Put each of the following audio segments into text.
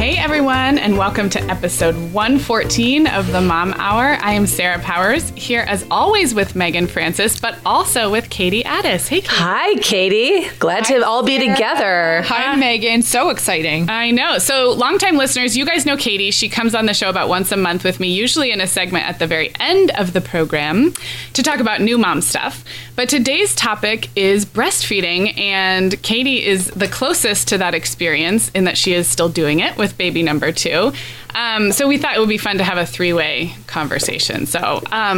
Hey everyone, and welcome to episode 114 of the Mom Hour. I am Sarah Powers, here as always with Meagan Francis, but also with Katie Addis. Hey, Katie. Hi, Katie. Glad to all be together. Hi, Meagan. So exciting. I know. So longtime listeners, you guys know Katie. She comes on the show about once a month with me, usually in a segment at the very end of the program to talk about new mom stuff. But today's topic is breastfeeding, and Katie is the closest to that experience in that she is still doing it with baby number 2. So we thought it would be fun to have a 3-way conversation. So I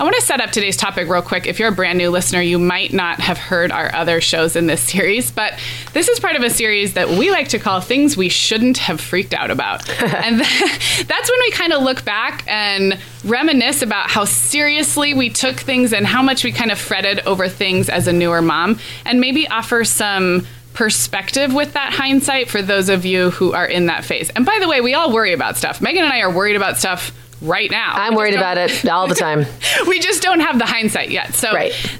want to set up today's topic real quick. If you're a brand new listener, you might not have heard our other shows in this series, but this is part of a series that we like to call Things We Shouldn't Have Freaked Out About. And that's when we kind of look back and reminisce about how seriously we took things and how much we kind of fretted over things as a newer mom, and maybe offer some perspective with that hindsight for those of you who are in that phase. And by the way, we all worry about stuff. Meagan and I are worried about stuff right now. I'm worried about it all the time. We just don't have the hindsight yet. So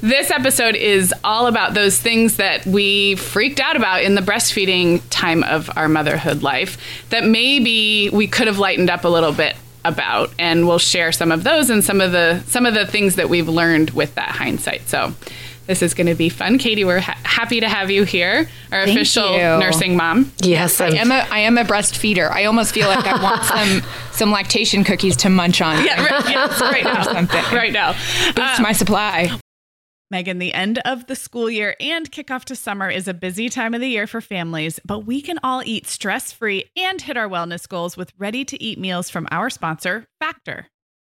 This episode is all about those things that we freaked out about in the breastfeeding time of our motherhood life that maybe we could have lightened up a little bit about, and we'll share some of those and some of the things that we've learned with that hindsight. So this is going to be fun. Katie, we're happy to have you here, our official nursing mom. Yes. I am a breastfeeder. I almost feel like I want some lactation cookies to munch on. Yeah, right now. Something. Right now. Boost my supply. Meagan, the end of the school year and kickoff to summer is a busy time of the year for families, but we can all eat stress-free and hit our wellness goals with ready-to-eat meals from our sponsor, Factor.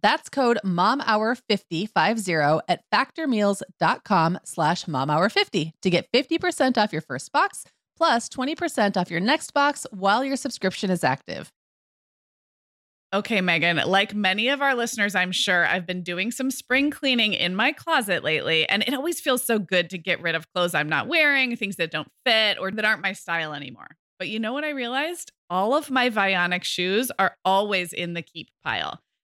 That's code momhour50 at factormeals.com/momhour50 to get 50% off your first box, plus 20% off your next box while your subscription is active. Okay, Meagan, like many of our listeners, I'm sure, I've been doing some spring cleaning in my closet lately, and it always feels so good to get rid of clothes I'm not wearing, things that don't fit or that aren't my style anymore. But you know what I realized? All of my Vionic shoes are always in the keep pile.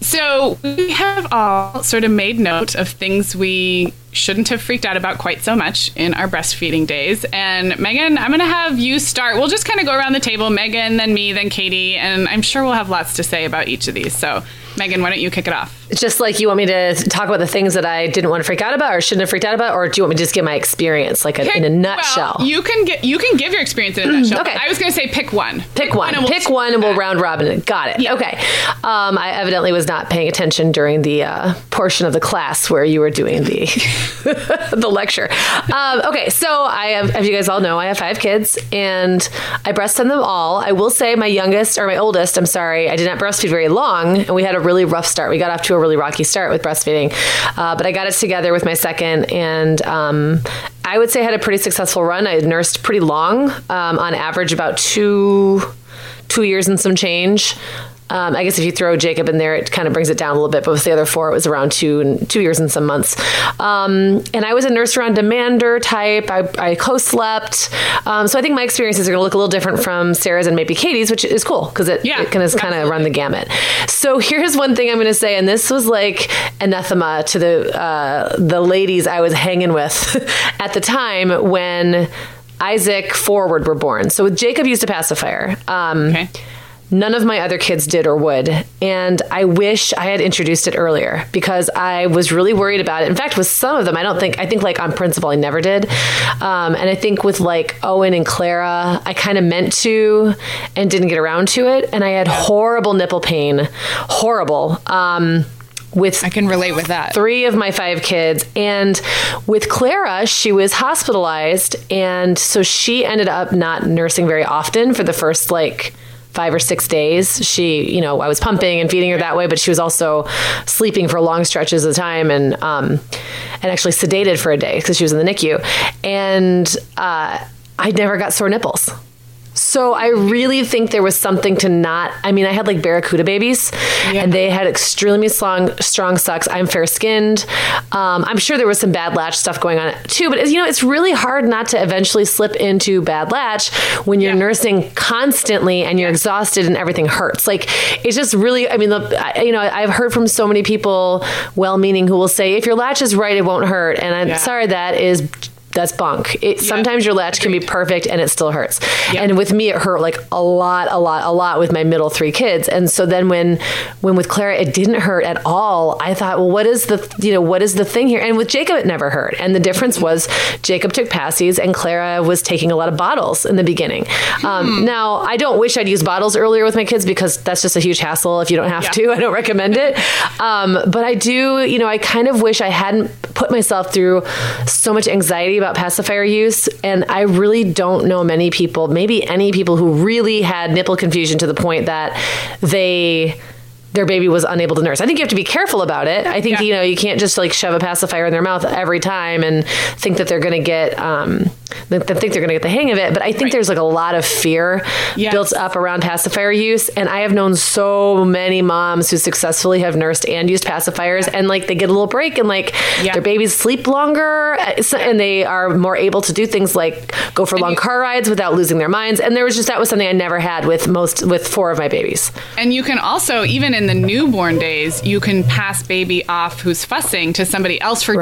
So we have all sort of made note of things we shouldn't have freaked out about quite so much in our breastfeeding days. And Meagan, I'm going to have you start. We'll just kind of go around the table, Meagan, then me, then Katie, and I'm sure we'll have lots to say about each of these. So Meagan, why don't you kick it off? Just like you want me to talk about the things that I didn't want to freak out about or shouldn't have freaked out about, or do you want me to just give my experience in a nutshell? Well, you can give your experience in a nutshell. Okay. I was going to say pick one and we'll round robin it. Got it. Yeah. Okay. I evidently was not paying attention during the portion of the class where you were doing the the lecture. Okay. So I have, as you guys all know, I have 5 kids and I breastfed them all. I will say my oldest, I'm sorry, I did not breastfeed very long and we had a really rough start. We got off to a really rocky start with breastfeeding, but I got it together with my second, and I would say I had a pretty successful run. I nursed pretty long, on average about two years and some change. I guess if you throw Jacob in there, it kind of brings it down a little bit. But with the other 4, it was around 2 years and some months. And I was a nurser on demander type. I co-slept. So I think my experiences are going to look a little different from Sarah's and maybe Katie's, which is cool because it can kind of run the gamut. So here's one thing I'm going to say, and this was like anathema to the ladies I was hanging with at the time when Isaac Forward were born. So Jacob used a pacifier. Okay. None of my other kids did or would, and I wish I had introduced it earlier because I was really worried about it. In fact, with some of them, I think like on principle, I never did. And I think with like Owen and Clara, I kind of meant to and didn't get around to it. And I had horrible nipple pain, horrible. I can relate with that. 3 of my 5 kids. And with Clara, she was hospitalized. And so she ended up not nursing very often for the first 5 or 6 days. She, I was pumping and feeding her that way, but she was also sleeping for long stretches of time and actually sedated for a day because she was in the NICU. And I never got sore nipples. So I really think there was something to not... I mean, I had Barracuda babies, and they had extremely strong sucks. I'm fair-skinned. I'm sure there was some bad latch stuff going on too, but it's really hard not to eventually slip into bad latch when you're nursing constantly and you're exhausted and everything hurts. It's just really... I've heard from so many people, well-meaning, who will say, if your latch is right, it won't hurt. And I'm sorry, that's bunk. Sometimes your latch can be perfect and it still hurts. Yep. And with me, it hurt a lot with my middle 3 kids. And so then when with Clara, it didn't hurt at all. I thought, well, what is the thing here? And with Jacob, it never hurt. And the difference was Jacob took passies and Clara was taking a lot of bottles in the beginning. Now I don't wish I'd used bottles earlier with my kids because that's just a huge hassle. If you don't have to, I don't recommend it. But I do, I kind of wish I hadn't put myself through so much anxiety about pacifier use, and I really don't know many people, maybe any people, who really had nipple confusion to the point that their baby was unable to nurse. I think you have to be careful about it. I think you can't just shove a pacifier in their mouth every time and think that they're going to get They think they're going to get the hang of it, but I think there's like a lot of fear built up around pacifier use. And I have known so many moms who successfully have nursed and used pacifiers, and like they get a little break, and like their babies sleep longer, and they are more able to do things like go for long car rides without losing their minds. And there was just, that was something I never had with four of my babies. And you can also, even in the newborn days, you can pass baby off who's fussing to somebody else for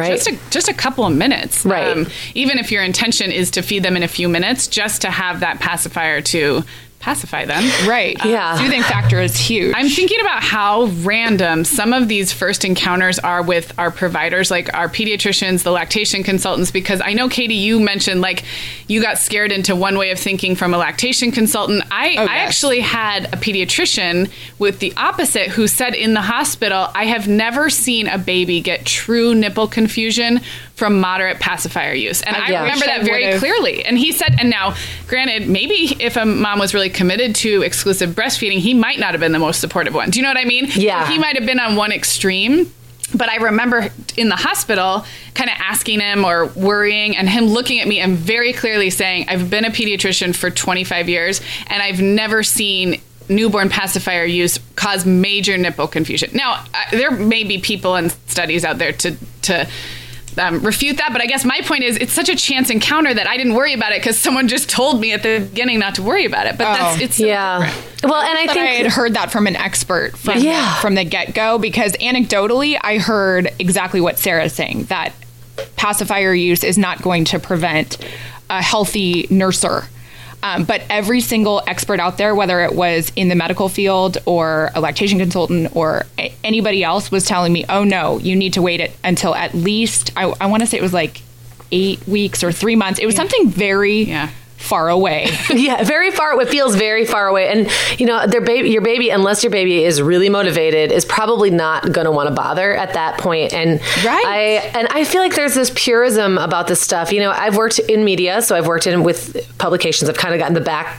just a couple of minutes. Right. Even if your intention is to feed them in a few minutes, just to have that pacifier to pacify them. Right. Yeah. I do think Factor is huge. I'm thinking about how random some of these first encounters are with our providers, like our pediatricians, the lactation consultants, because I know, Katie, you mentioned like you got scared into one way of thinking from a lactation consultant. I actually had a pediatrician with the opposite, who said in the hospital, I have never seen a baby get true nipple confusion from moderate pacifier use. And I remember that very clearly. And he said, and now, granted, maybe if a mom was really committed to exclusive breastfeeding, he might not have been the most supportive one. Do you know what I mean? Yeah. So he might have been on one extreme. But I remember in the hospital kind of asking him or worrying, and him looking at me and very clearly saying, I've been a pediatrician for 25 years and I've never seen newborn pacifier use cause major nipple confusion. Now, there may be people and studies out there to refute that, but I guess my point is it's such a chance encounter that I didn't worry about it because someone just told me at the beginning not to worry about it. But different. Well, and I think I had heard that from an expert from the get-go, because anecdotally I heard exactly what Sarah's saying, that pacifier use is not going to prevent a healthy nurser. But every single expert out there, whether it was in the medical field or a lactation consultant or anybody else, was telling me, oh, no, you need to wait it until at least, I want to say it was like 8 weeks or 3 months. It was something very... Yeah. Far away. Very far. It feels very far away. And, you know, your baby, unless your baby is really motivated, is probably not going to want to bother at that point. And I feel like there's this purism about this stuff. You know, I've worked in media, so I've worked in with publications. I've kind of gotten the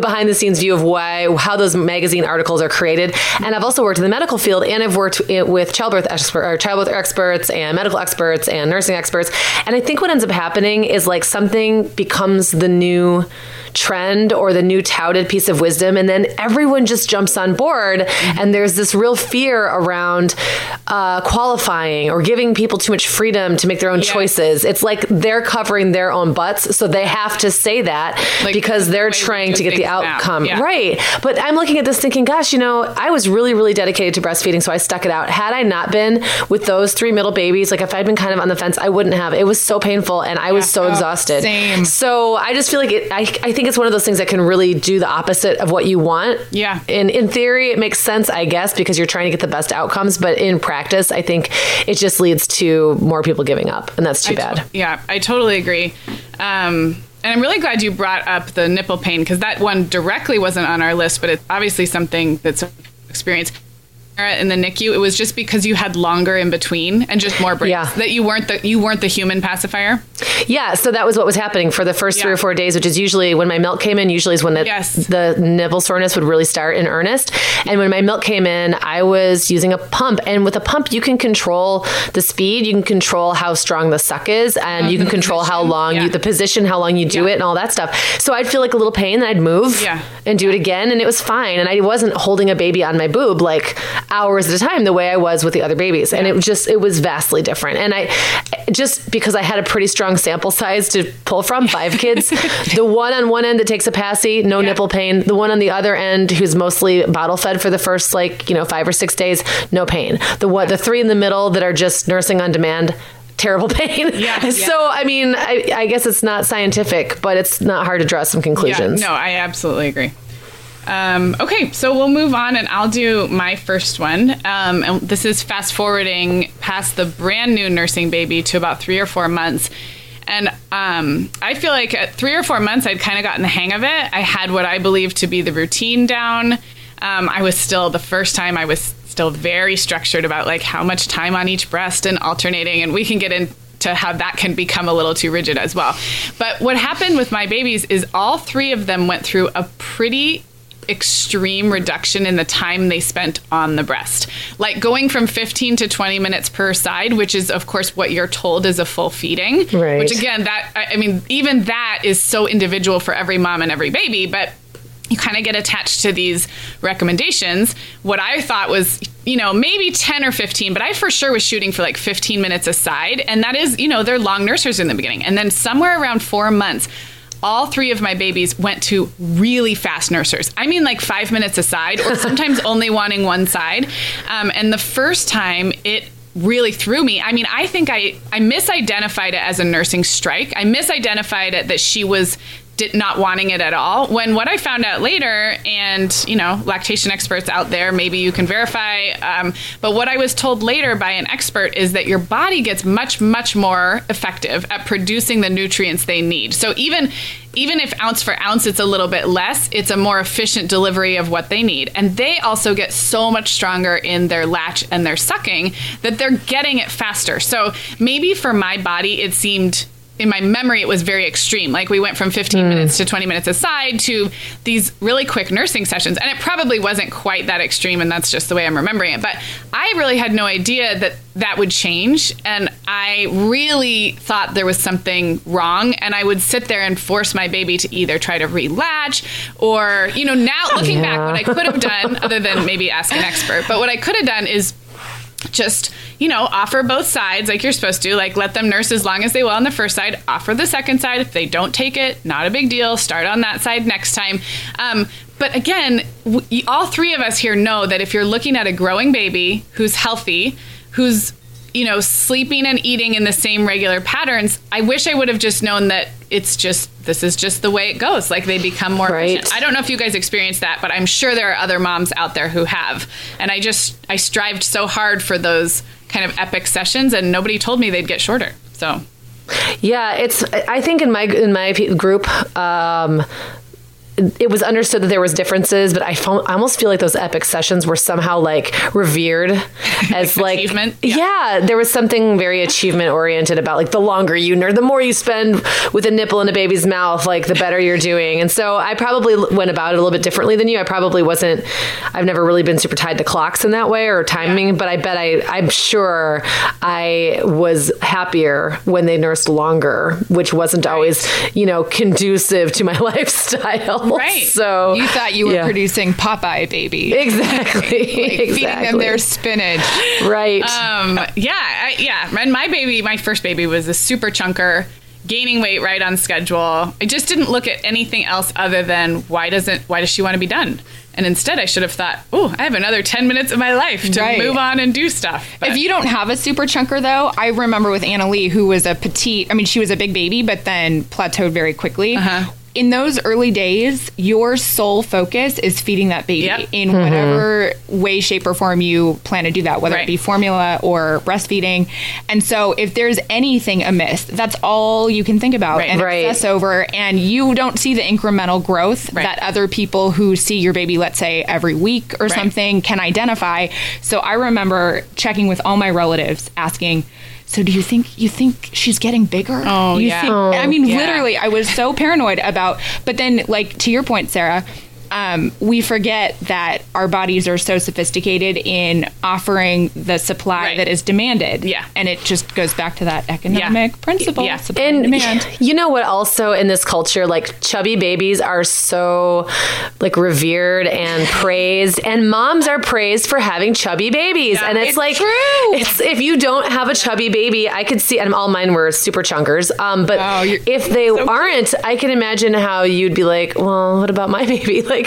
behind the scenes view of how those magazine articles are created. And I've also worked in the medical field, and I've worked with childbirth experts and medical experts and nursing experts. And I think what ends up happening is like something becomes the new trend or the new touted piece of wisdom, and then everyone just jumps on board. Mm-hmm. And there's this real fear around qualifying or giving people too much freedom to make their own choices. It's like they're covering their own butts, so they have to say that, like, because they're trying to get the outcome. Yeah. Right. But I'm looking at this thinking, gosh, you know, I was really, really dedicated to breastfeeding, so I stuck it out. Had I not been with those three middle babies, like if I'd been kind of on the fence, I wouldn't have. It was so painful, and I was so exhausted. Same. So I just feel like I think it's one of those things that can really do the opposite of what you want. Yeah. And in theory, it makes sense, I guess, because you're trying to get the best outcomes. But in practice, I think it just leads to more people giving up, and that's too bad. I totally agree. And I'm really glad you brought up the nipple pain, because that one directly wasn't on our list, but it's obviously something that's experienced in the NICU. It was just because you had longer in between and just more breaks that you weren't the human pacifier. Yeah. So that was what was happening for the first 3 or 4 days, which is usually when my milk came in, usually is when the nipple soreness would really start in earnest. And when my milk came in, I was using a pump, and with a pump, you can control the speed. You can control how strong the suck is, and you can control how long the position, how long you do it, and all that stuff. So I'd feel like a little pain, and I'd move and do it again. And it was fine. And I wasn't holding a baby on my boob, like hours at a time the way I was with the other babies. And it was vastly different. And I just, because I had a pretty strong sample size to pull from, 5 kids, the one on one end that takes a passy, no nipple pain, the one on the other end who's mostly bottle fed for the first 5 or 6 days, no pain, the three in the middle that are just nursing on demand, terrible pain. Yeah. So, I mean, I guess it's not scientific, but it's not hard to draw some conclusions. Yeah, no, I absolutely agree. Okay, so we'll move on, and I'll do my first one. And this is fast forwarding past the brand new nursing baby to about 3 or 4 months. And I feel like at 3 or 4 months, I'd kind of gotten the hang of it. I had what I believed to be the routine down. I was still very structured about like how much time on each breast and alternating, and we can get into how that can become a little too rigid as well. But what happened with my babies is all three of them went through a pretty extreme reduction in the time they spent on the breast. Like going from 15 to 20 minutes per side, which is, of course, what you're told is a full feeding. Right. Which, again, that, I mean, even that is so individual for every mom and every baby, but you kind of get attached to these recommendations. What I thought was, you know, maybe 10 or 15, but I for sure was shooting for like 15 minutes a side. And that is, you know, they're long nursers in the beginning. And then somewhere around 4 months, all three of my babies went to really fast nursers. I mean, like 5 minutes a side, or sometimes only wanting one side. And the first time it really threw me. I mean, I think I misidentified it as a nursing strike. I misidentified it that she was not wanting it at all, when what I found out later, and, you know, lactation experts out there, maybe you can verify, but what I was told later by an expert is that your body gets much, much more effective at producing the nutrients they need. So even if ounce for ounce it's a little bit less, it's a more efficient delivery of what they need. And they also get so much stronger in their latch and their sucking that they're getting it faster. So maybe for my body, it seemed, in my memory, it was very extreme. Like we went from 15 minutes to 20 minutes a side to these really quick nursing sessions. And it probably wasn't quite that extreme, and that's just the way I'm remembering it. But I really had no idea that that would change. And I really thought there was something wrong. And I would sit there and force my baby to either try to relatch or, you know, now looking back, what I could have done, other than maybe ask an expert, but what I could have done is just, you know, offer both sides like you're supposed to, like let them nurse as long as they will on the first side, offer the second side. If they don't take it, not a big deal. Start on that side next time. But again, all three of us here know that if you're looking at a growing baby who's healthy, who's, you know, sleeping and eating in the same regular patterns, I wish I would have just known that it's just, this is just the way it goes. Like they become more efficient. I don't know if you guys experienced that, but I'm sure there are other moms out there who have. And I strived so hard for those kind of epic sessions, and nobody told me they'd get shorter. So, yeah, I think in my group, it was understood that there was differences, but I almost feel like those epic sessions were somehow like revered as like achievement. Yeah, there was something very achievement oriented about like the longer you nurse, the more you spend with a nipple in a baby's mouth, like the better you're doing. And so I probably went about it a little bit differently than you. I've never really been super tied to clocks in that way or timing, but I bet I'm sure I was happier when they nursed longer, which wasn't always, you know, conducive to my lifestyle. Right. So you thought you were producing Popeye baby. Exactly. Feeding them their spinach. right. And my first baby was a super chunker, gaining weight right on schedule. I just didn't look at anything else other than why does she want to be done? And instead I should have thought, oh, I have another 10 minutes of my life to move on and do stuff. But if you don't have a super chunker, though, I remember with Anna Lee, who was a petite, I mean, she was a big baby, but then plateaued very quickly. Uh-huh. In those early days, your sole focus is feeding that baby in whatever way, shape, or form you plan to do that, whether it be formula or breastfeeding. And so if there's anything amiss, that's all you can think about and obsess over. And you don't see the incremental growth that other people who see your baby, let's say, every week or something can identify. So I remember checking with all my relatives asking, so do you think she's getting bigger? Oh, you think, I mean, literally, I was so paranoid about. But then, like, to your point, Sarah, we forget that our bodies are so sophisticated in offering the supply that is demanded. Yeah. And it just goes back to that economic principle. Yeah. Supply and demand. You know what? Also, in this culture, like, chubby babies are so, like, revered and praised. And moms are praised for having chubby babies. Yeah, and it's like, true. If you don't have a chubby baby, I could see, and all mine were super chunkers. But if they aren't, I can imagine how you'd be like, well, what about my baby? Like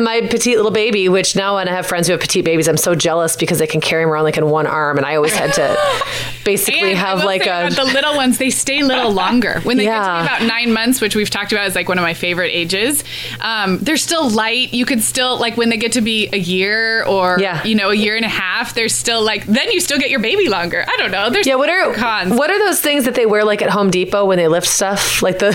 my petite little baby, which now when I have friends who have petite babies, I'm so jealous because they can carry them around like in one arm. And I always had to basically have like a... The little ones, they stay little longer. When they get to be about 9 months, which we've talked about as like one of my favorite ages, they're still light. You could still, like when they get to be a year or, you know, a year and a half, they're still like, then you still get your baby longer. I don't know. There's cons. What are those things that they wear like at Home Depot when they lift stuff? Like the...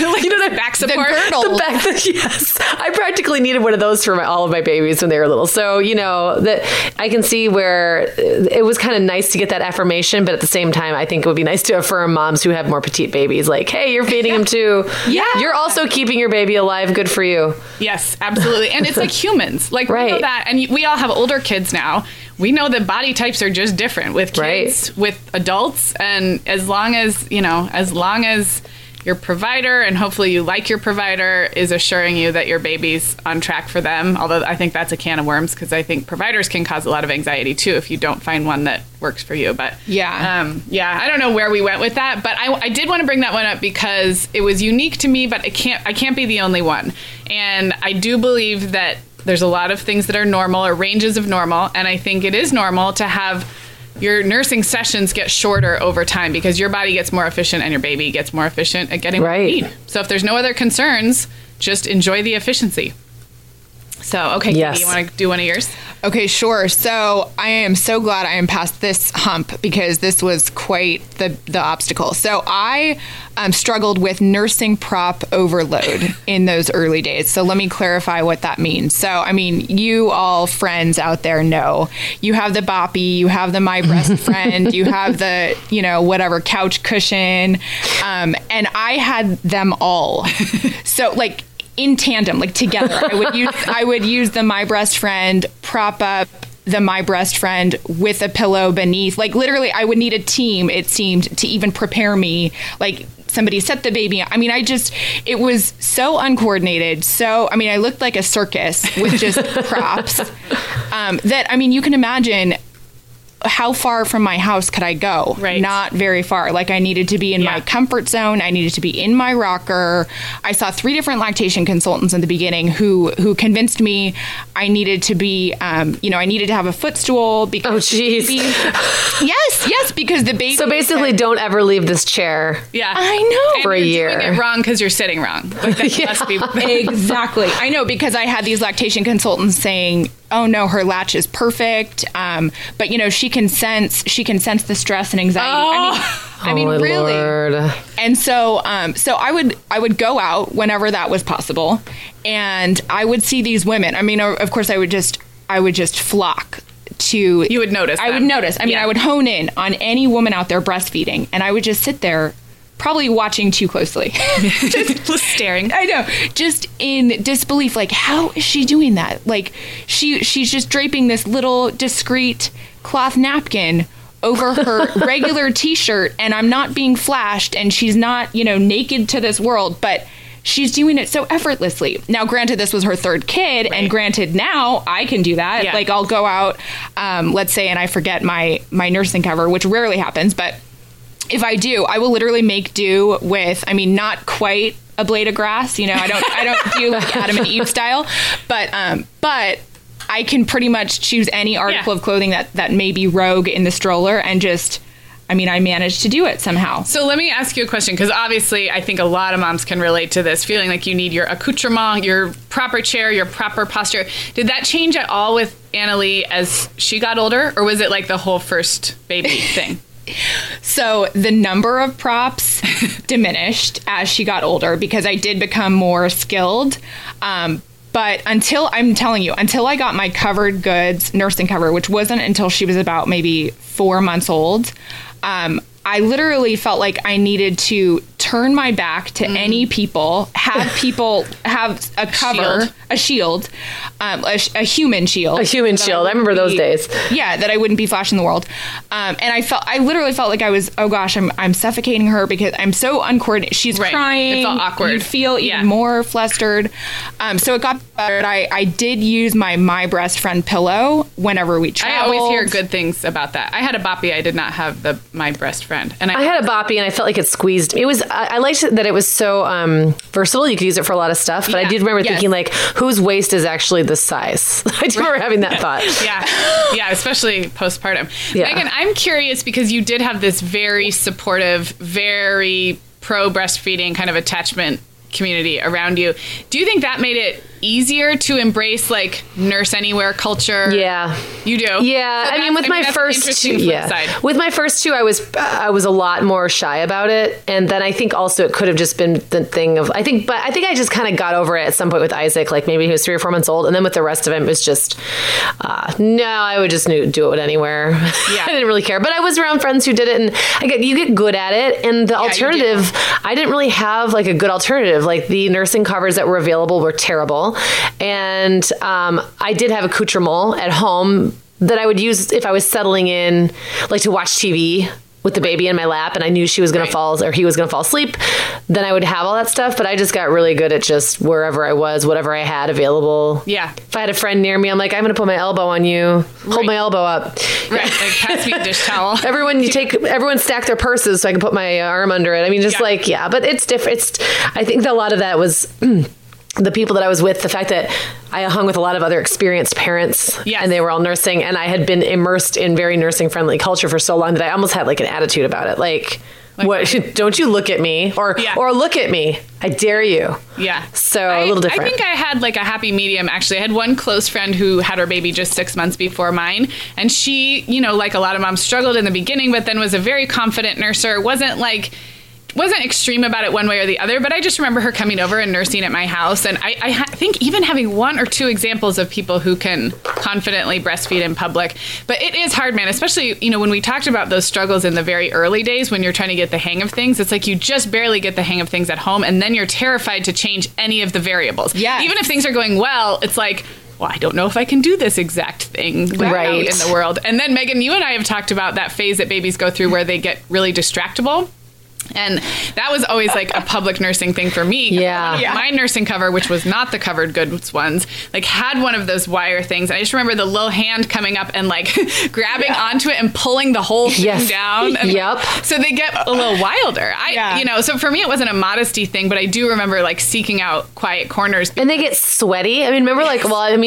like, you know, the back support. The girdle. The back, yes. I practically needed one of those for all of my babies when they were little. So, you know, that I can see where it was kind of nice to get that affirmation, but at the same time, I think it would be nice to affirm moms who have more petite babies. Like, hey, you're feeding them too. Yeah. You're also keeping your baby alive. Good for you. Yes, absolutely. And it's like humans. Like, right. We know that. And we all have older kids now. We know that body types are just different with kids, right. with adults. And as long as, you know, as long as your provider, and hopefully you like your provider, is assuring you that your baby's on track for them. Although I think that's a can of worms, because I think providers can cause a lot of anxiety too if you don't find one that works for you. But yeah, I don't know where we went with that, but I did want to bring that one up because it was unique to me, but I can't be the only one. And I do believe that there's a lot of things that are normal, or ranges of normal. And I think it is normal to have your nursing sessions get shorter over time because your body gets more efficient and your baby gets more efficient at getting what you need. So if there's no other concerns, just enjoy the efficiency. So, okay, yes. Katie, you want to do one of yours? Okay, sure. So I am so glad I am past this hump because this was quite the obstacle. So I struggled with nursing prop overload in those early days. So let me clarify what that means. So, I mean, you all friends out there know you have the Boppy, you have the My Breast Friend, you have the, you know, whatever couch cushion. And I had them all. So like, in tandem, like together, I would use the My Breast Friend, prop up the My Breast Friend with a pillow beneath. Like literally, I would need a team, it seemed, to even prepare me. Like somebody set the baby. I mean, it was so uncoordinated. So, I mean, I looked like a circus with just props that, I mean, you can imagine how far from my house could I go? Right. Not very far. Like I needed to be in my comfort zone. I needed to be in my rocker. I saw 3 different lactation consultants in the beginning who convinced me I needed to be, I needed to have a footstool because because the baby. So basically, don't ever leave this chair. Yeah, I know. For a year, you're doing it wrong because you're sitting wrong. Like that must be exactly. I know because I had these lactation consultants saying, oh no, her latch is perfect. But you know, she can sense the stress and anxiety. Oh. I mean, really. Lord. And so, I would go out whenever that was possible, and I would see these women. I mean, of course, I would just flock to. You would notice. I would notice. I mean, I would hone in on any woman out there breastfeeding, and I would just sit there. Probably watching too closely. Just staring. I know. Just in disbelief. Like, how is she doing that? Like, she's just draping this little discreet cloth napkin over her regular T-shirt, and I'm not being flashed, and she's not, you know, naked to this world, but she's doing it so effortlessly. Now, granted, this was her 3rd kid, right. And granted, now I can do that. Yeah. Like, I'll go out, let's say, and I forget my nursing cover, which rarely happens, but if I do, I will literally make do with, I mean, not quite a blade of grass. You know, I don't do like Adam and Eve style, but I can pretty much choose any article of clothing that may be rogue in the stroller and just, I mean, I managed to do it somehow. So let me ask you a question, because obviously I think a lot of moms can relate to this, feeling like you need your accoutrement, your proper chair, your proper posture. Did that change at all with Anna Lee as she got older, or was it like the whole first baby thing? So the number of props diminished as she got older because I did become more skilled. But until I got my Covered Goods nursing cover, which wasn't until she was about maybe 4 months old, I literally felt like I needed to turn my back to any people, have a cover, a shield, a human shield. A human shield. I remember those days. Yeah, that I wouldn't be flashing the world. And I literally felt like I was, oh gosh, I'm suffocating her because I'm so uncoordinated. She's crying. It felt awkward. You feel even more flustered. So it got better. I did use my Breast Friend pillow whenever we traveled. I always hear good things about that. I had a Boppy. I did not have the My Breast Friend. And I had a Boppy, and I felt like it squeezed me. It was I liked that it was so versatile. You could use it for a lot of stuff. But I did remember thinking, like, whose waist is actually this size? I do remember having that thought. Yeah, especially postpartum. Yeah. Meagan, I'm curious because you did have this very supportive, very pro breastfeeding kind of attachment community around you. Do you think that made it easier to embrace like nurse anywhere culture. Yeah, you do. Yeah, so I mean, with my first two, I was a lot more shy about it, and then I think also it could have just been the thing of I think I just kind of got over it at some point with Isaac, like maybe he was 3 or 4 months old, and then with the rest of him it was just I would just do it anywhere. Yeah, I didn't really care, but I was around friends who did it, and you get good at it, and the alternative, I didn't really have like a good alternative. Like the nursing covers that were available were terrible. And I did have accoutrement at home that I would use if I was settling in, like to watch TV with the baby in my lap, and I knew she was going to fall or he was going to fall asleep. Then I would have all that stuff. But I just got really good at just wherever I was, whatever I had available. Yeah. If I had a friend near me, I'm like, I'm going to put my elbow on you. Hold my elbow up. Right. Like, pass me a dish towel. Everyone stack their purses so I can put my arm under it. I mean, but it's different. I think a lot of that was... the people that I was with, the fact that I hung with a lot of other experienced parents, and they were all nursing, and I had been immersed in very nursing-friendly culture for so long that I almost had like an attitude about it, like what? Don't you look at me, or look at me? I dare you. Yeah. So a little different. I think I had like a happy medium. Actually, I had one close friend who had her baby just 6 months before mine, and she, like a lot of moms, struggled in the beginning, but then was a very confident nurser. Wasn't extreme about it one way or the other, but I just remember her coming over and nursing at my house. And I think even having 1 or 2 examples of people who can confidently breastfeed in public. But it is hard, man, especially, when we talked about those struggles in the very early days when you're trying to get the hang of things, it's like you just barely get the hang of things at home. And then you're terrified to change any of the variables. Yeah. Even if things are going well, it's like, well, I don't know if I can do this exact thing right in the world. And then, Meagan, you and I have talked about that phase that babies go through where they get really distractible. And that was always like a public nursing thing for me. Yeah. My nursing cover, which was not the Covered Goods ones, like had one of those wire things. And I just remember the little hand coming up and like grabbing onto it and pulling the whole thing down. And so they get a little wilder. So for me, it wasn't a modesty thing, but I do remember like seeking out quiet corners. And they get sweaty. I mean, remember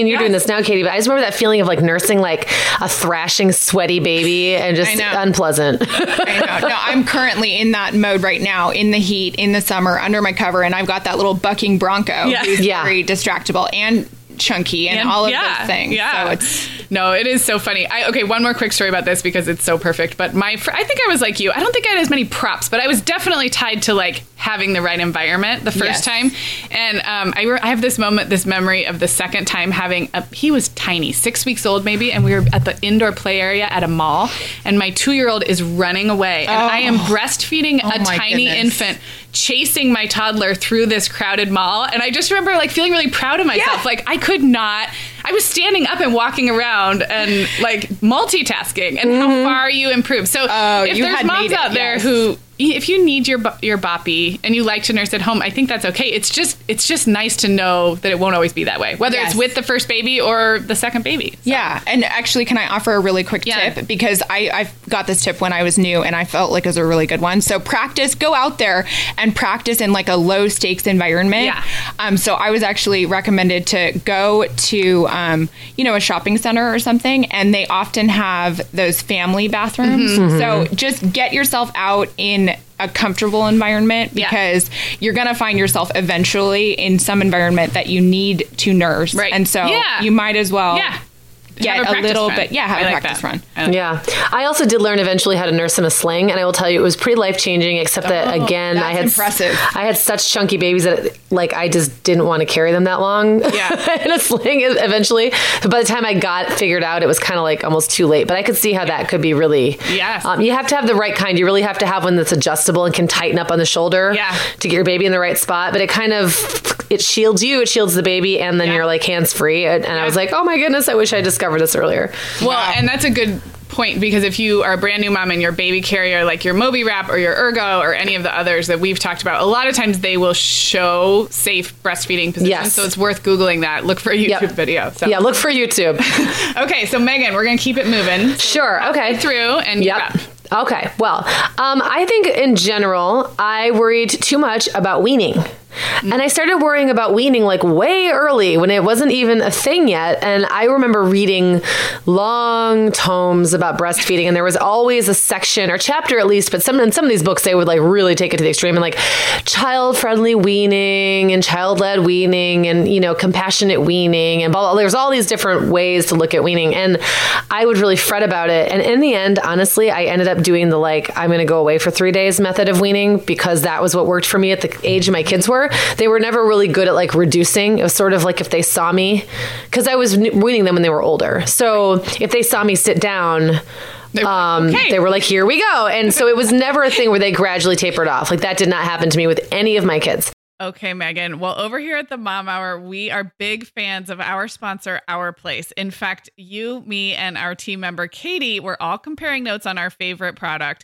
you're doing this now, Katie, but I just remember that feeling of like nursing like a thrashing, sweaty baby and just unpleasant. I know. No, I'm currently in that mode right now, in the heat, in the summer, under my cover, and I've got that little bucking bronco who's very distractible and chunky and all of those things. Yeah. So it is so funny. One more quick story about this because it's so perfect. But I think I was like you. I don't think I had as many props, but I was definitely tied to like having the right environment the first time. And I have this memory of the second time having he was tiny, 6 weeks old maybe, and we were at the indoor play area at a mall, and my 2-year-old is running away, and I am breastfeeding a tiny infant chasing my toddler through this crowded mall. And I just remember like feeling really proud of myself. Like I was standing up and walking around and like multitasking, and how far you improve. So if there's moms out there who, if you need your boppy and you like to nurse at home, I think that's okay. It's just nice to know that it won't always be that way, whether it's with the first baby or the second baby. So. Yeah. And actually, can I offer a really quick tip? Because I got this tip when I was new, and I felt like it was a really good one. So go out there and practice in like a low stakes environment. Yeah. So I was actually recommended to go to, a shopping center or something, and they often have those family bathrooms. Mm-hmm. So just get yourself out in a comfortable environment, because you're going to find yourself eventually in some environment that you need to nurse. Right. And so you might as well get a little bit. Yeah, have a practice run. Yeah. I also did learn eventually how to nurse in a sling, and I will tell you it was pretty life-changing, except that, again, I had such chunky babies that like I just didn't want to carry them that long in a sling eventually. But by the time I got figured out, it was kind of like almost too late. But I could see how that could be really... Yes. You have to have the right kind. You really have to have one that's adjustable and can tighten up on the shoulder to get your baby in the right spot. But it kind of... It shields you, it shields the baby, and then you're like hands-free. And I was like, oh my goodness, I wish I discovered this earlier. Well, and that's a good point, because if you are a brand new mom and your baby carrier, like your Moby wrap or your Ergo or any of the others that we've talked about, a lot of times they will show safe breastfeeding positions. Yes. So it's worth Googling that. Look for a YouTube video. So. Yeah, look for YouTube. Okay, so Meagan, we're going to keep it moving. Sure, okay. Through and wrap. Okay, well, I think in general, I worried too much about weaning. And I started worrying about weaning like way early when it wasn't even a thing yet. And I remember reading long tomes about breastfeeding, and there was always a section or chapter at least, but in some of these books they would like really take it to the extreme and like child-friendly weaning and child-led weaning and, you know, compassionate weaning and blah, blah, blah. There's all these different ways to look at weaning, and I would really fret about it. And in the end, honestly, I ended up doing the like, I'm going to go away for 3 days method of weaning, because that was what worked for me at the age my kids were. They were never really good at like reducing. It was sort of like if they saw me, because I was weaning them when they were older. So if they saw me sit down, they were like, here we go. And so it was never a thing where they gradually tapered off. Like that did not happen to me with any of my kids. Okay, Meagan. Well, over here at the Mom Hour, we are big fans of our sponsor, Our Place. In fact, you, me, and our team member, Katie, were all comparing notes on our favorite product.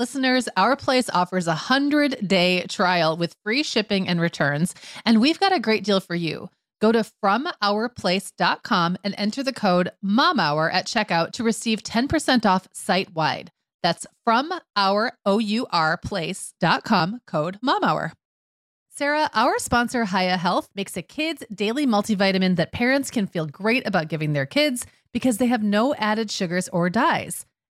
Listeners, Our Place offers a 100-day trial with free shipping and returns, and we've got a great deal for you. Go to FromOurPlace.com and enter the code MOMHOUR at checkout to receive 10% off site-wide. That's FromOurPlace.com, code MOMHOUR. Sarah, our sponsor, Hiya Health, makes a kid's daily multivitamin that parents can feel great about giving their kids because they have no added sugars or dyes.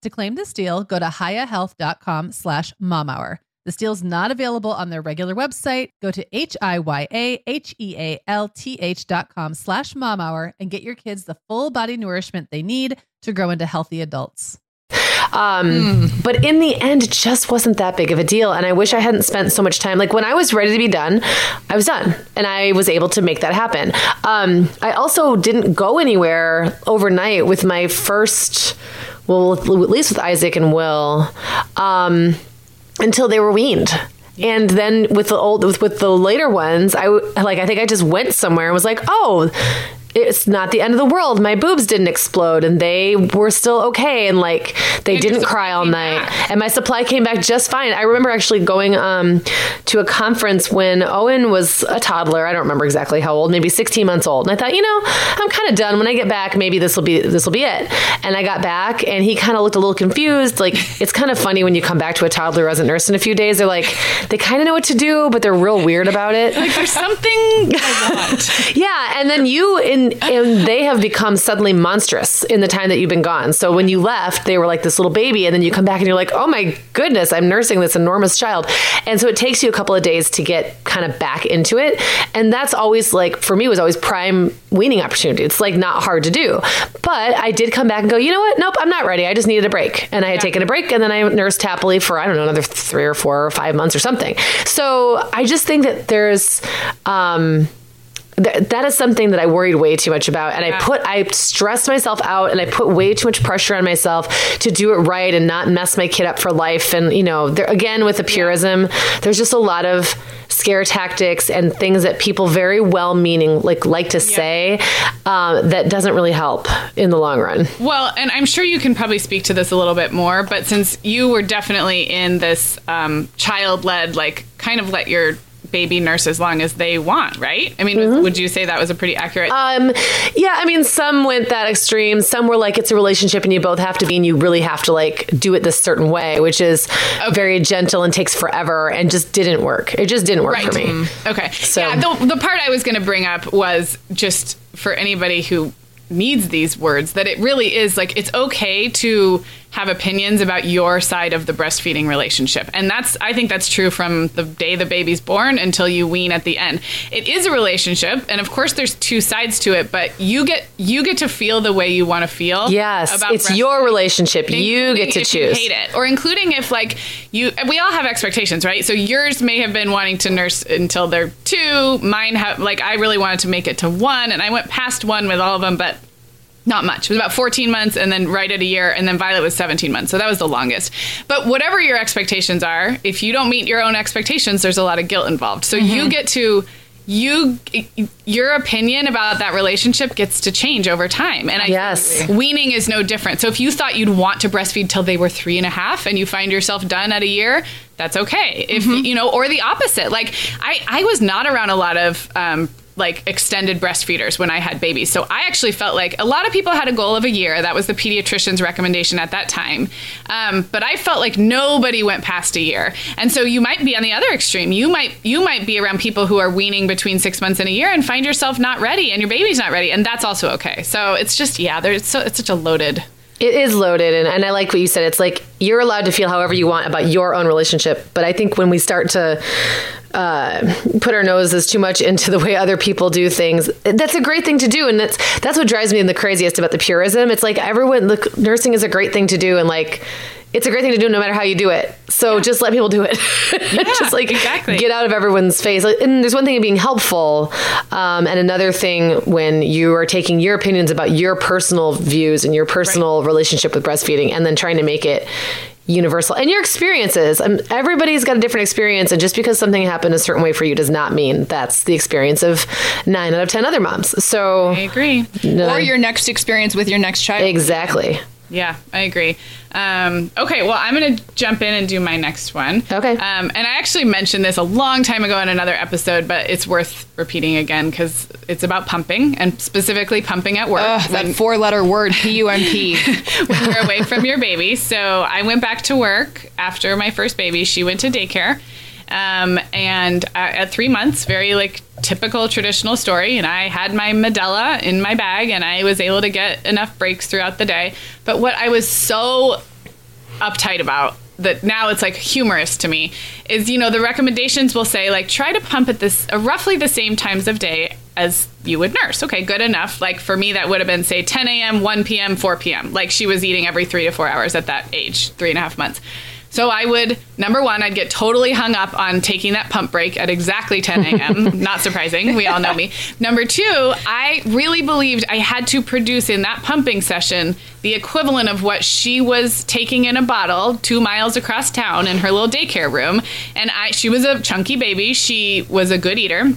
To claim this deal, go to hiyahealth.com/momhour. This deal's not available on their regular website. Go to hiyahealth.com/momhour and get your kids the full body nourishment they need to grow into healthy adults. But in the end, it just wasn't that big of a deal. And I wish I hadn't spent so much time. Like when I was ready to be done, I was done and I was able to make that happen. I also didn't go anywhere overnight with my first, well, at least with Isaac and Will, until they were weaned. And then with the old, with the later ones, I think I just went somewhere and was like, oh, it's not the end of the world. My boobs didn't explode and they were still okay. And like, they didn't cry all night and my supply came back just fine. I remember actually going to a conference when Owen was a toddler. I don't remember exactly how old, maybe 16 months old. And I thought, you know, I'm kind of done. When I get back, maybe this will be it. And I got back and he kind of looked a little confused. Like it's kind of funny when you come back to a toddler who hasn't nursed in a few days, they're like, they kind of know what to do, but they're real weird about it. Like there's something I want. Yeah. And then you and they have become suddenly monstrous in the time that you've been gone. So when you left, they were like this little baby. And then you come back and you're like, oh my goodness, I'm nursing this enormous child. And so it takes you a couple of days to get kind of back into it. And that's always like, for me, was always prime weaning opportunity. It's like not hard to do. But I did come back and go, you know what? Nope, I'm not ready. I just needed a break. And I had taken a break. And then I nursed happily for, I don't know, another 3 or 4 or 5 months or something. So I just think that there's... that is something that I worried way too much about. And I stressed myself out and I put way too much pressure on myself to do it right and not mess my kid up for life. And, you know, there, again, with the purism, there's just a lot of scare tactics and things that people very well-meaning like to say, that doesn't really help in the long run. Well, and I'm sure you can probably speak to this a little bit more, but since you were definitely in this child-led, like, kind of let your baby nurse as long as they want, right? I mean, would you say that was a pretty accurate? Yeah, I mean, some went that extreme. Some were like, it's a relationship and you both have to be, and you really have to like do it this certain way, which is very gentle and takes forever and just didn't work. It just didn't work for me. Okay. So yeah, the part I was going to bring up was just for anybody who needs these words, that it really is like, it's okay to have opinions about your side of the breastfeeding relationship. And that's, I think that's true from the day the baby's born until you wean at the end. It is a relationship. And of course there's two sides to it, but you get to feel the way you want to feel. Yes. About it's your relationship. You get to choose. You hate it, or including if like we all have expectations, right? So yours may have been wanting to nurse until they're two. Mine have, like, I really wanted to make it to one, and I went past one with all of them, but not much. It was about 14 months and then right at a year. And then Violet was 17 months. So that was the longest. But whatever your expectations are, if you don't meet your own expectations, there's a lot of guilt involved. So you get to, your opinion about that relationship gets to change over time. And I think weaning is no different. So if you thought you'd want to breastfeed till they were 3.5 and you find yourself done at a year, that's okay. If you know, or the opposite. Like I was not around a lot of, like extended breastfeeders when I had babies. So I actually felt like a lot of people had a goal of a year. That was the pediatrician's recommendation at that time. But I felt like nobody went past a year. And so you might be on the other extreme. You might be around people who are weaning between 6 months and a year and find yourself not ready and your baby's not ready. And that's also okay. So it's just, it's such a loaded. It is loaded. And I like what you said. It's like, you're allowed to feel however you want about your own relationship. But I think when we start to put our noses too much into the way other people do things, that's a great thing to do. And that's what drives me in the craziest about the purism. It's like everyone, look, nursing is a great thing to do. And like, it's a great thing to do no matter how you do it. So just let people do it. Yeah, just like get out of everyone's face. And there's one thing in being helpful. And another thing when you are taking your opinions about your personal views and your personal relationship with breastfeeding and then trying to make it universal, and your experiences. Everybody's got a different experience, and just because something happened a certain way for you does not mean that's the experience of 9 out of 10 other moms. So I agree. Or your next experience with your next child. Exactly. Yeah, I agree. Okay, well, I'm going to jump in and do my next one. Okay. And I actually mentioned this a long time ago in another episode, but it's worth repeating again because it's about pumping, and specifically pumping at work. Ugh, that four-letter word, P-U-M-P. When you're away from your baby. So I went back to work after my first baby. She went to daycare. And at 3 months, very like typical traditional story. And I had my Medela in my bag and I was able to get enough breaks throughout the day. But what I was so uptight about, that now it's like humorous to me, is, you know, the recommendations will say like, try to pump at this roughly the same times of day as you would nurse. Okay, good enough. Like for me, that would have been say 10 a.m., 1 p.m., 4 p.m. Like she was eating every 3 to 4 hours at that age, 3.5 months. So I would, number one, I'd get totally hung up on taking that pump break at exactly 10 a.m. Not surprising. We all know me. Number two, I really believed I had to produce in that pumping session the equivalent of what she was taking in a bottle 2 miles across town in her little daycare room. And she was a chunky baby. She was a good eater.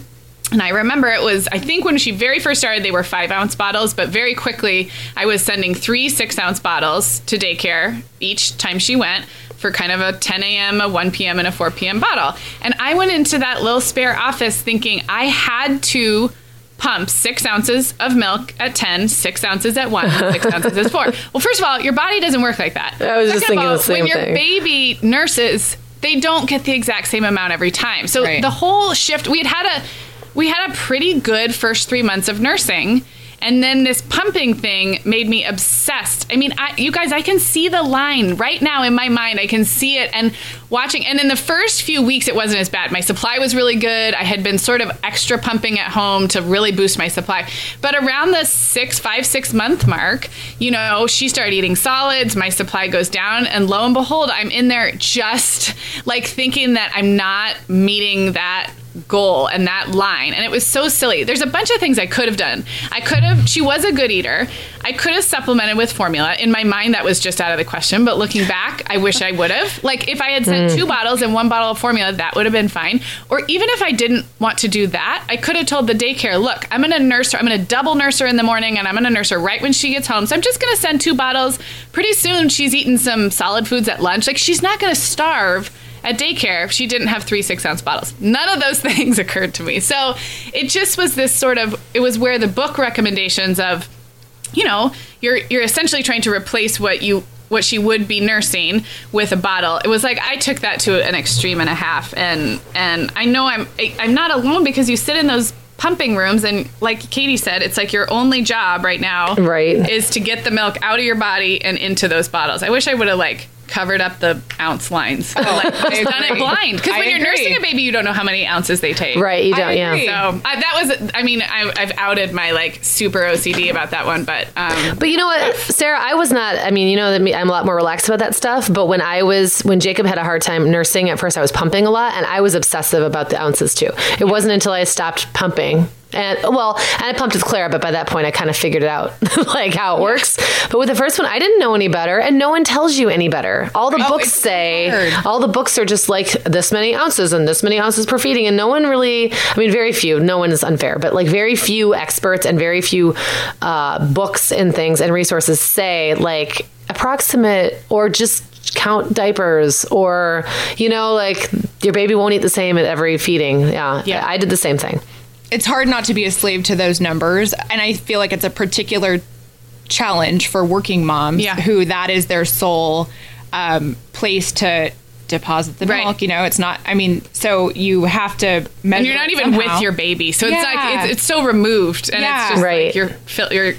And I remember it was, I think when she very first started, they were 5-ounce bottles, but very quickly I was sending 3 6-ounce bottles to daycare each time she went for kind of a 10 a.m., a 1 p.m. and a 4 p.m. bottle. And I went into that little spare office thinking I had to pump 6 ounces of milk at 10, 6 ounces at 1, 6 ounces at 4. Well, first of all, your body doesn't work like that. I was just thinking the same thing. When your baby nurses, they don't get the exact same amount every time. So the whole shift, we had a pretty good first 3 months of nursing. And then this pumping thing made me obsessed. I mean, you guys, I can see the line right now in my mind. I can see it and watching. And in the first few weeks, it wasn't as bad. My supply was really good. I had been sort of extra pumping at home to really boost my supply. But around the 6 month mark, you know, she started eating solids. My supply goes down. And lo and behold, I'm in there just like thinking that I'm not meeting that goal and that line, and it was so silly. There's a bunch of things I could have done. She was a good eater. I could have supplemented with formula. In my mind, that was just out of the question, but looking back, I wish I would have. Like, if I had sent 2 bottles and 1 bottle of formula, that would have been fine. Or even if I didn't want to do that, I could have told the daycare, look, I'm going to nurse her. I'm going to double nurse her in the morning, and I'm going to nurse her right when she gets home. So I'm just going to send 2 bottles. Pretty soon, she's eaten some solid foods at lunch. Like, she's not going to starve at daycare if she didn't have 3 6-ounce bottles. None of those things occurred to me. So it just was this sort of, it was where the book recommendations of, you know, you're essentially trying to replace what she would be nursing with a bottle. It was like, I took that to an extreme and a half, and I know I'm not alone, because you sit in those pumping rooms, and like Katie said, it's like your only job right now is to get the milk out of your body and into those bottles. I wish I would have like covered up the ounce lines. Oh, like, done it blind. Because when you're nursing a baby, you don't know how many ounces they take. Right, you don't, yeah. So that was, I mean, I've outed my like super OCD about that one, but you know what, Sarah, I was not, I mean, you know, I'm a lot more relaxed about that stuff, but when Jacob had a hard time nursing, at first I was pumping a lot, and I was obsessive about the ounces too. It wasn't until I stopped pumping. And I pumped with Clara, but by that point I kind of figured it out, like how it works. But with the first one, I didn't know any better, and no one tells you any better. All the books say, all the books are just like this many ounces and this many ounces per feeding, and no one really, I mean, very few, no one is unfair, but like very few experts and very few books and things and resources say like approximate or just count diapers, or, you know, like your baby won't eat the same at every feeding. Yeah. I did the same thing. It's hard not to be a slave to those numbers, and I feel like it's a particular challenge for working moms who that is their sole place to deposit the milk. You know, it's not, I mean, so you have to measure, and you're not even somehow with your baby, so it's like it's so removed, and it's just like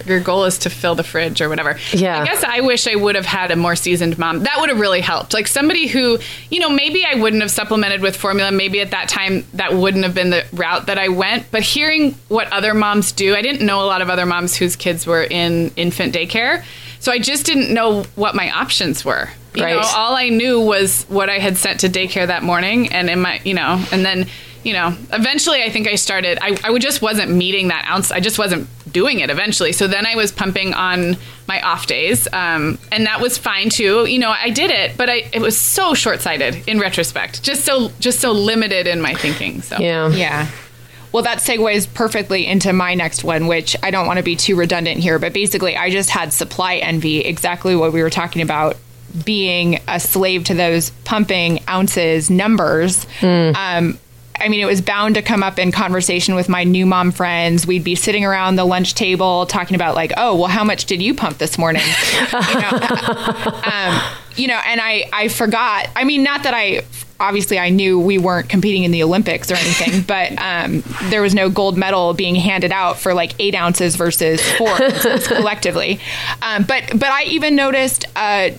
your goal is to fill the fridge or whatever. I guess I wish I would have had a more seasoned mom. That would have really helped, like somebody who, you know, maybe I wouldn't have supplemented with formula, maybe at that time that wouldn't have been the route that I went, but hearing what other moms do, I didn't know a lot of other moms whose kids were in infant daycare, so I just didn't know what my options were. You know, all I knew was what I had sent to daycare that morning, and in my, you know, and then, you know, eventually I think I started, I just wasn't meeting that ounce. I just wasn't doing it eventually. So then I was pumping on my off days. And that was fine too. You know, I did it, but it was so short-sighted in retrospect, just so limited in my thinking. So, yeah. Well, that segues perfectly into my next one, which I don't want to be too redundant here, but basically I just had supply envy, exactly what we were talking about. Being a slave to those pumping ounces numbers. I mean, it was bound to come up in conversation with my new mom friends. We'd be sitting around the lunch table talking about like, oh, well, how much did you pump this morning? You know, and I forgot. I mean, not that obviously I knew we weren't competing in the Olympics or anything, but there was no gold medal being handed out for like 8 ounces versus 4 ounces collectively. But I even noticed a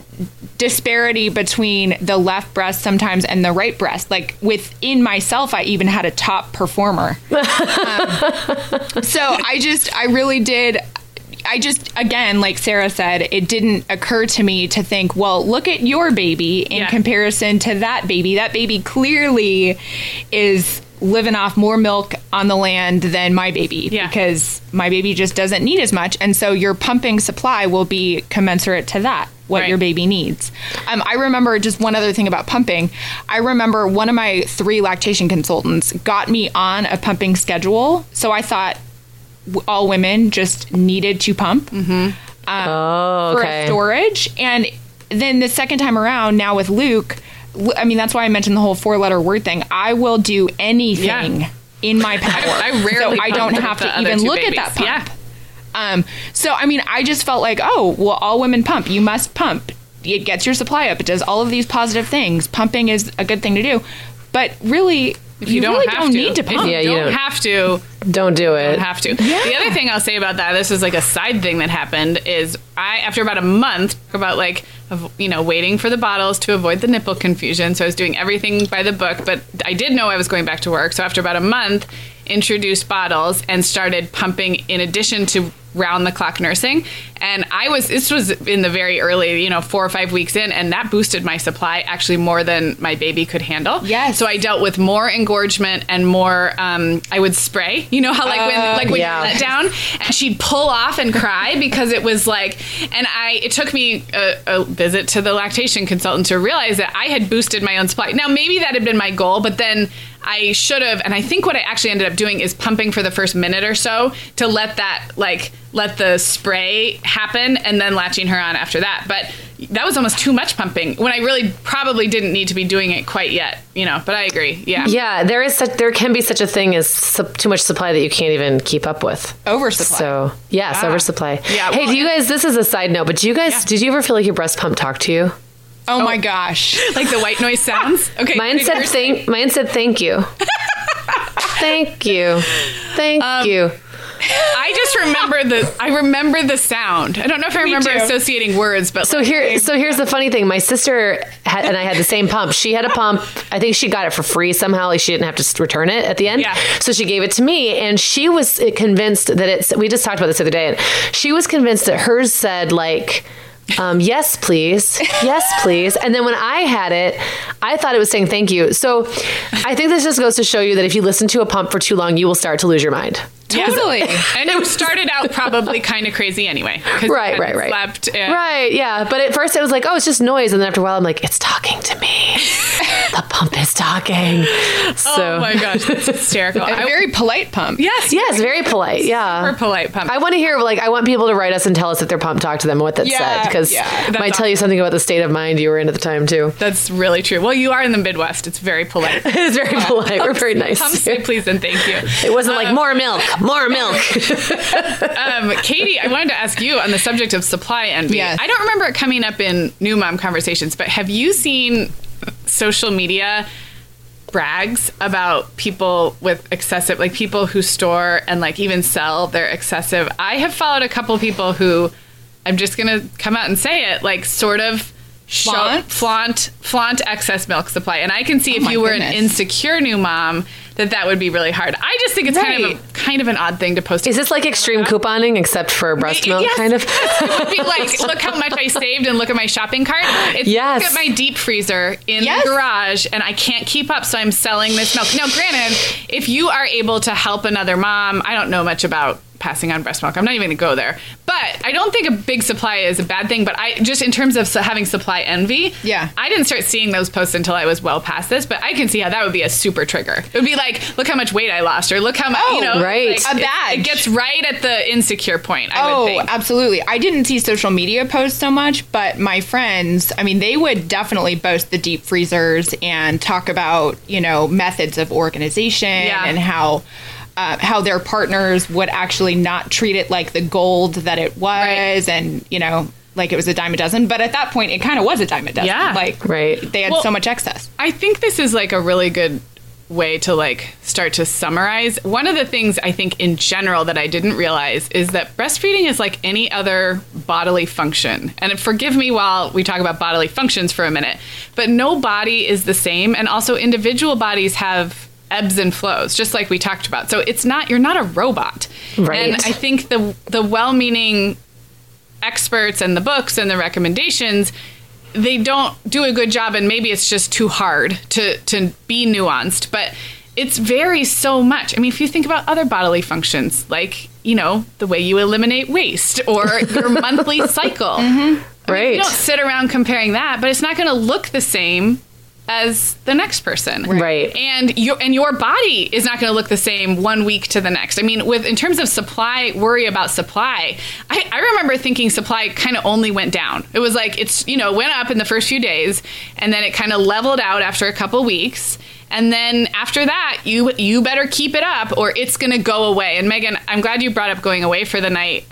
disparity between the left breast sometimes and the right breast. Like within myself, I even had a top performer. So I really did. I just, again, like Sarah said, it didn't occur to me to think, well, look at your baby in comparison to that baby. That baby clearly is living off more milk on the land than my baby because my baby just doesn't need as much. And so your pumping supply will be commensurate to that, what your baby needs. I remember just one other thing about pumping. I remember one of my 3 lactation consultants got me on a pumping schedule. So I thought, all women just needed to pump for storage. And then the second time around, now with Luke, I mean, that's why I mentioned the whole 4-letter word thing. I will do anything in my power. I rarely, so I don't have to even look at that pump. So, I mean, I just felt like, oh, well, all women pump. You must pump. It gets your supply up. It does all of these positive things. Pumping is a good thing to do. But really, if you don't really have don't to. Need to pump. Yeah, you don't have to. Don't do it. Don't have to. Yeah. The other thing I'll say about that, this is like a side thing that happened, is I, after about a month, about like, you know, waiting for the bottles to avoid the nipple confusion. So I was doing everything by the book, but I did know I was going back to work. So after about a month, introduced bottles and started pumping in addition to round-the-clock nursing. And this was in the very early, 4 or 5 weeks in, and that boosted my supply actually more than my baby could handle. Yes. So I dealt with more engorgement and more, I would spray, when you let down, and she'd pull off and cry because it was like, and it took me a visit to the lactation consultant to realize that I had boosted my own supply. Now, maybe that had been my goal, but then I should have, and I think what I actually ended up doing is pumping for the first minute or so to let the spray happen and then latching her on after that. But that was almost too much pumping when I really probably didn't need to be doing it quite yet, but I agree. Yeah. Yeah. There can be such a thing as too much supply that you can't even keep up with. Oversupply. So yes, wow. Oversupply. Yeah. Hey, do you guys, this is a side note, but do you guys, did you ever feel like your breast pump talked to you? Oh my gosh. Like the white noise sounds? Okay. Mine said thank you. Thank you. Thank you. I just remember the sound. I don't know if I remember associating words, but here's the funny thing. My sister and I had the same pump. She had a pump. I think she got it for free somehow. Like she didn't have to return it at the end. Yeah. So she gave it to me, and she was convinced that we just talked about this the other day, and she was convinced that hers said like, yes, please. Yes, please. And then when I had it, I thought it was saying thank you. So I think this just goes to show you that if you listen to a pump for too long, you will start to lose your mind. Totally. And it started out probably kind of crazy anyway. Right. Slept and... Right, yeah. But at first it was like, oh, it's just noise. And then after a while, I'm like, it's talking to me. The pump is talking. So. Oh, my gosh. That's hysterical. A very polite pump. Yes, very polite. Yeah. Super polite pump. I want to hear, I want people to write us and tell us that their pump talked to them and what that said. Because it might tell you something about the state of mind you were in at the time, too. That's really true. Well, you are in the Midwest. It's very polite. It's very polite. We're very nice. Pumps say please and thank you. It wasn't like more milk. More milk. Katie, I wanted to ask you on the subject of supply envy. Yes. I don't remember it coming up in new mom conversations, but have you seen social media brags about people with excessive, people who store and even sell their excessive? I have followed a couple people who, I'm just going to come out and say it, sort of flaunt excess milk supply. And I can see if you were an insecure new mom, that would be really hard. I just think it's kind of an odd thing to post. Is this like extreme couponing except for breast milk? Yes, kind of. It would be look how much I saved and look at my shopping cart. It's look at my deep freezer in the garage and I can't keep up, so I'm selling this milk. Now, granted, if you are able to help another mom, I don't know much about passing on breast milk. I'm not even going to go there. But I don't think a big supply is a bad thing. But I just in terms of having supply envy, I didn't start seeing those posts until I was well past this. But I can see how that would be a super trigger. It would be look how much weight I lost, or look how much, right. A badge. It gets right at the insecure point, I would think. Oh, absolutely. I didn't see social media posts so much, but my friends, they would definitely boast the deep freezers and talk about, methods of organization and how their partners would actually not treat it like the gold that it was, and it was a dime a dozen. But at that point, it kind of was a dime a dozen. Yeah, they had so much excess. I think this is a really good way to start to summarize. One of the things I think in general that I didn't realize is that breastfeeding is like any other bodily function. And forgive me while we talk about bodily functions for a minute, but no body is the same, and also individual bodies have ebbs and flows, just like we talked about. So you're not a robot. Right. And I think the well-meaning experts and the books and the recommendations, they don't do a good job, and maybe it's just too hard to be nuanced, but it varies so much. If you think about other bodily functions, the way you eliminate waste or your monthly cycle. Mm-hmm. Right. You don't sit around comparing that, but it's not going to look the same as the next person. Right. And your body is not going to look the same one week to the next. In terms of supply, worry about supply, I remember thinking supply kind of only went down. It was went up in the first few days, and then it kind of leveled out after a couple weeks. And then after that, you better keep it up or it's going to go away. And Meagan, I'm glad you brought up going away for the night.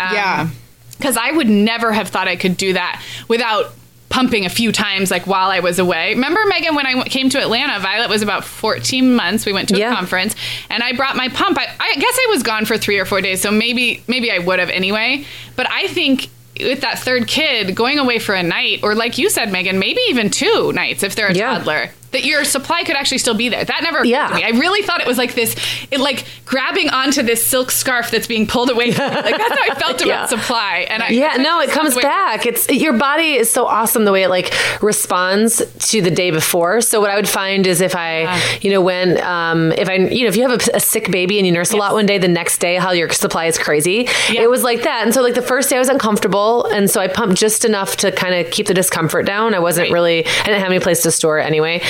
Because I would never have thought I could do that without pumping a few times while I was away. Remember, Meagan, when I came to Atlanta, Violet was about 14 months. We went to a conference and I brought my pump. I guess I was gone for 3 or 4 days, so maybe I would have anyway. But I think with that third kid, going away for a night, or like you said, Meagan, maybe even 2 nights if they're a toddler, that your supply could actually still be there. That never occurred to me. I really thought it was like this, it like grabbing onto this silk scarf that's being pulled away. Like that's how I felt about supply. And it comes back. It's your body is so awesome the way it like responds to the day before. So what I would find is if I, if you have a sick baby and you nurse a lot one day, the next day how your supply is crazy. Yeah. It was like that. And so like the first day I was uncomfortable. And so I pumped just enough to kind of keep the discomfort down. I wasn't really, I didn't have any place to store it anyway.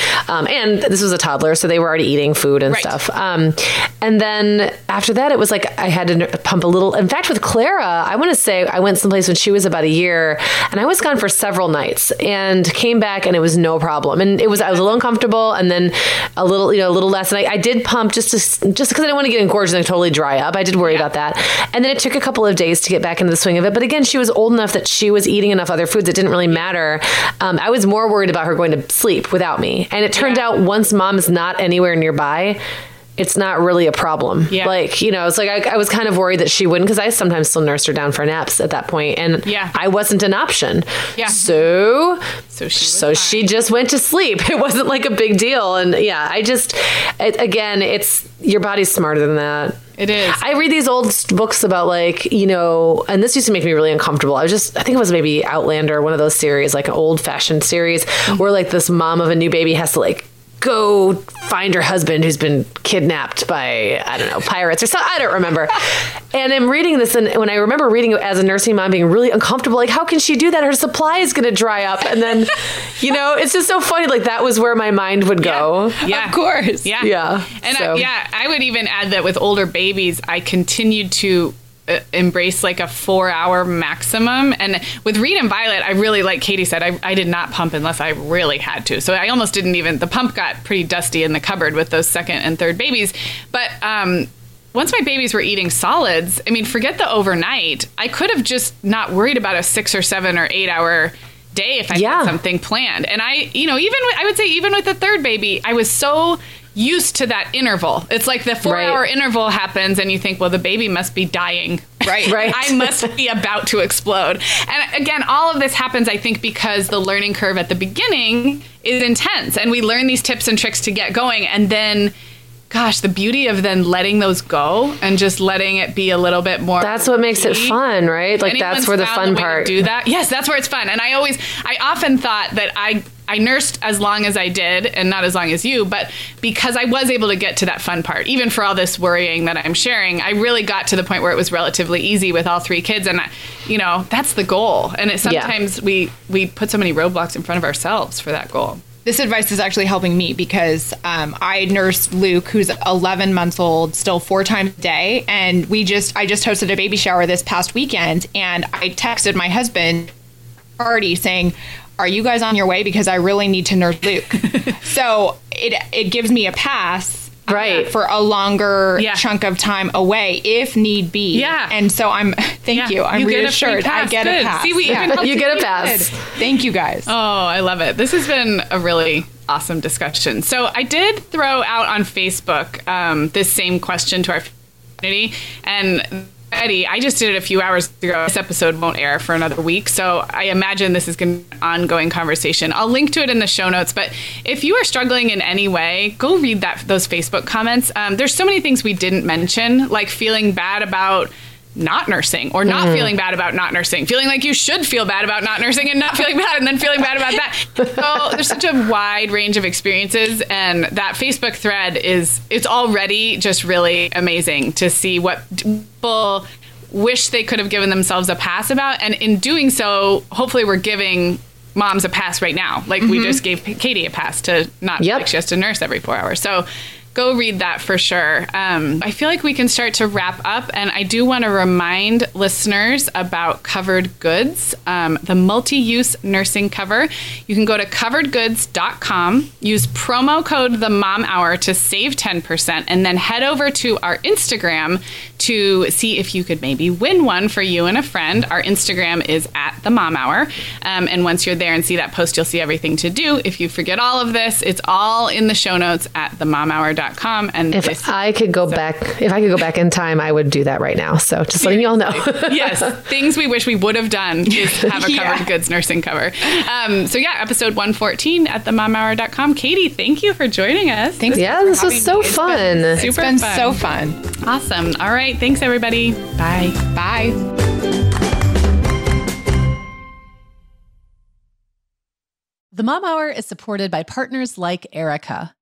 And this was a toddler, so they were already eating food and stuff. And then after that, it was like I had to pump a little. In fact, with Clara, I want to say I went someplace when she was about a year and I was gone for several nights and came back and it was no problem. And it was, I was a little uncomfortable and then a little, you know, a little less. And I did pump just because I didn't want to get engorged and totally dry up. I did worry about that. And then it took a couple of days to get back into the swing of it. But again, she was old enough that she was eating enough other foods. It didn't really matter. I was more worried about her going to sleep without me. And it turned out once mom is not anywhere nearby, it's not really a problem. Yeah. Like, you know, it's like I was kind of worried that she wouldn't because I sometimes still nursed her down for naps at that point, and I wasn't an option. Yeah. So she just went to sleep. It wasn't like a big deal. And it's your body's smarter than that. It is. I read these old books about like, you know, and this used to make me really uncomfortable. I think it was maybe Outlander, one of those series, like an old fashioned series where like this mom of a new baby has to like go find her husband who's been kidnapped by, I don't know, pirates or something. I don't remember. And I'm reading this, and when I remember reading it as a nursing mom being really uncomfortable, like, how can she do that? Her supply is going to dry up. And then, you know, it's just so funny. Like, that was where my mind would go. Yeah. Of course. Yeah. Yeah. And I would even add that with older babies, I continued to embrace like a 4-hour maximum. And with Reed and Violet, I really, like Katie said, I did not pump unless I really had to. So I almost didn't even, the pump got pretty dusty in the cupboard with those second and third babies. But once my babies were eating solids, I mean, forget the overnight, I could have just not worried about a 6 or 7 or 8 hour day if I had something planned. And I, you know, even with the third baby, I was so used to that interval. It's like the 4-hour interval happens and you think, well, the baby must be dying. Right. I must be about to explode. And again, all of this happens, I think, because the learning curve at the beginning is intense and we learn these tips and tricks to get going. And then, gosh, the beauty of then letting those go and just letting it be a little bit more. That's what makes it fun, right? Like that's where the fun part. Do that. Yes, that's where it's fun. And I often thought that I nursed as long as I did and not as long as you, but because I was able to get to that fun part, even for all this worrying that I'm sharing, I really got to the point where it was relatively easy with all three kids. And, that's the goal. And sometimes we put so many roadblocks in front of ourselves for that goal. This advice is actually helping me because I nursed Luke, who's 11 months old, still 4 times a day. And I just hosted a baby shower this past weekend. And I texted my husband already saying, are you guys on your way? Because I really need to nurse Luke. So it gives me a pass for a longer chunk of time away if need be. Yeah. And so thank you. I'm you reassured. Get I get Good. A pass. See, we even you get a pass. Good. Thank you guys. Oh, I love it. This has been a really awesome discussion. So I did throw out on Facebook this same question to our community. And Eddie, I just did it a few hours ago. This episode won't air for another week, so I imagine this is going to be an ongoing conversation. I'll link to it in the show notes, but if you are struggling in any way, go read those Facebook comments. There's so many things we didn't mention, like feeling bad about not nursing or not feeling bad about not nursing, feeling like you should feel bad about not nursing and not feeling bad and then feeling bad about that. So there's such a wide range of experiences, and that Facebook thread it's already just really amazing to see what people wish they could have given themselves a pass about. And in doing so, hopefully we're giving moms a pass right now. Like we just gave Katie a pass to not like she has to nurse every 4 hours. So go read that for sure. I feel like we can start to wrap up, and I do want to remind listeners about Covered Goods, the multi-use nursing cover. You can go to coveredgoods.com, use promo code TheMomHour to save 10%, and then head over to our Instagram to see if you could maybe win one for you and a friend. Our Instagram is @TheMomHour, and once you're there and see that post, you'll see everything to do. If you forget all of this, it's all in the show notes at TheMomHour.com. Factor.com. And if I could go back in time, I would do that right now. So just letting you all know. Yes. Things we wish we would have done is have a Covered Goods nursing cover. Episode 114 at themomhour.com. Katie, thank you for joining us. Thanks. Yeah, this was so fun. It's been so fun. Awesome. All right. Thanks, everybody. Bye. Bye. The Mom Hour is supported by partners like Erika.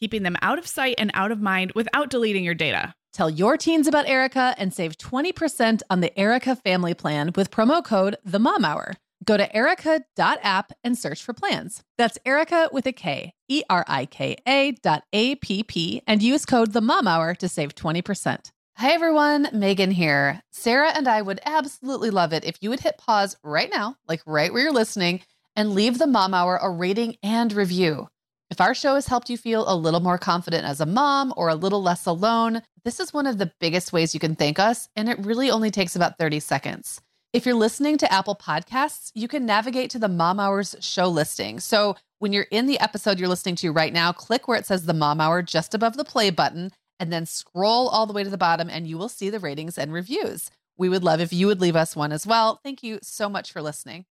keeping them out of sight and out of mind without deleting your data. Tell your teens about Erika and save 20% on the Erika family plan with promo code TheMomHour. Go to erika.app and search for plans. That's Erika with a K, ERIKA.APP, and use code TheMomHour to save 20%. Hi everyone, Meagan here. Sarah and I would absolutely love it if you would hit pause right now, like right where you're listening, and leave The Mom Hour a rating and review. If our show has helped you feel a little more confident as a mom or a little less alone, this is one of the biggest ways you can thank us, and it really only takes about 30 seconds. If you're listening to Apple Podcasts, you can navigate to the Mom Hour's show listing. So when you're in the episode you're listening to right now, click where it says The Mom Hour just above the play button, and then scroll all the way to the bottom, and you will see the ratings and reviews. We would love if you would leave us one as well. Thank you so much for listening.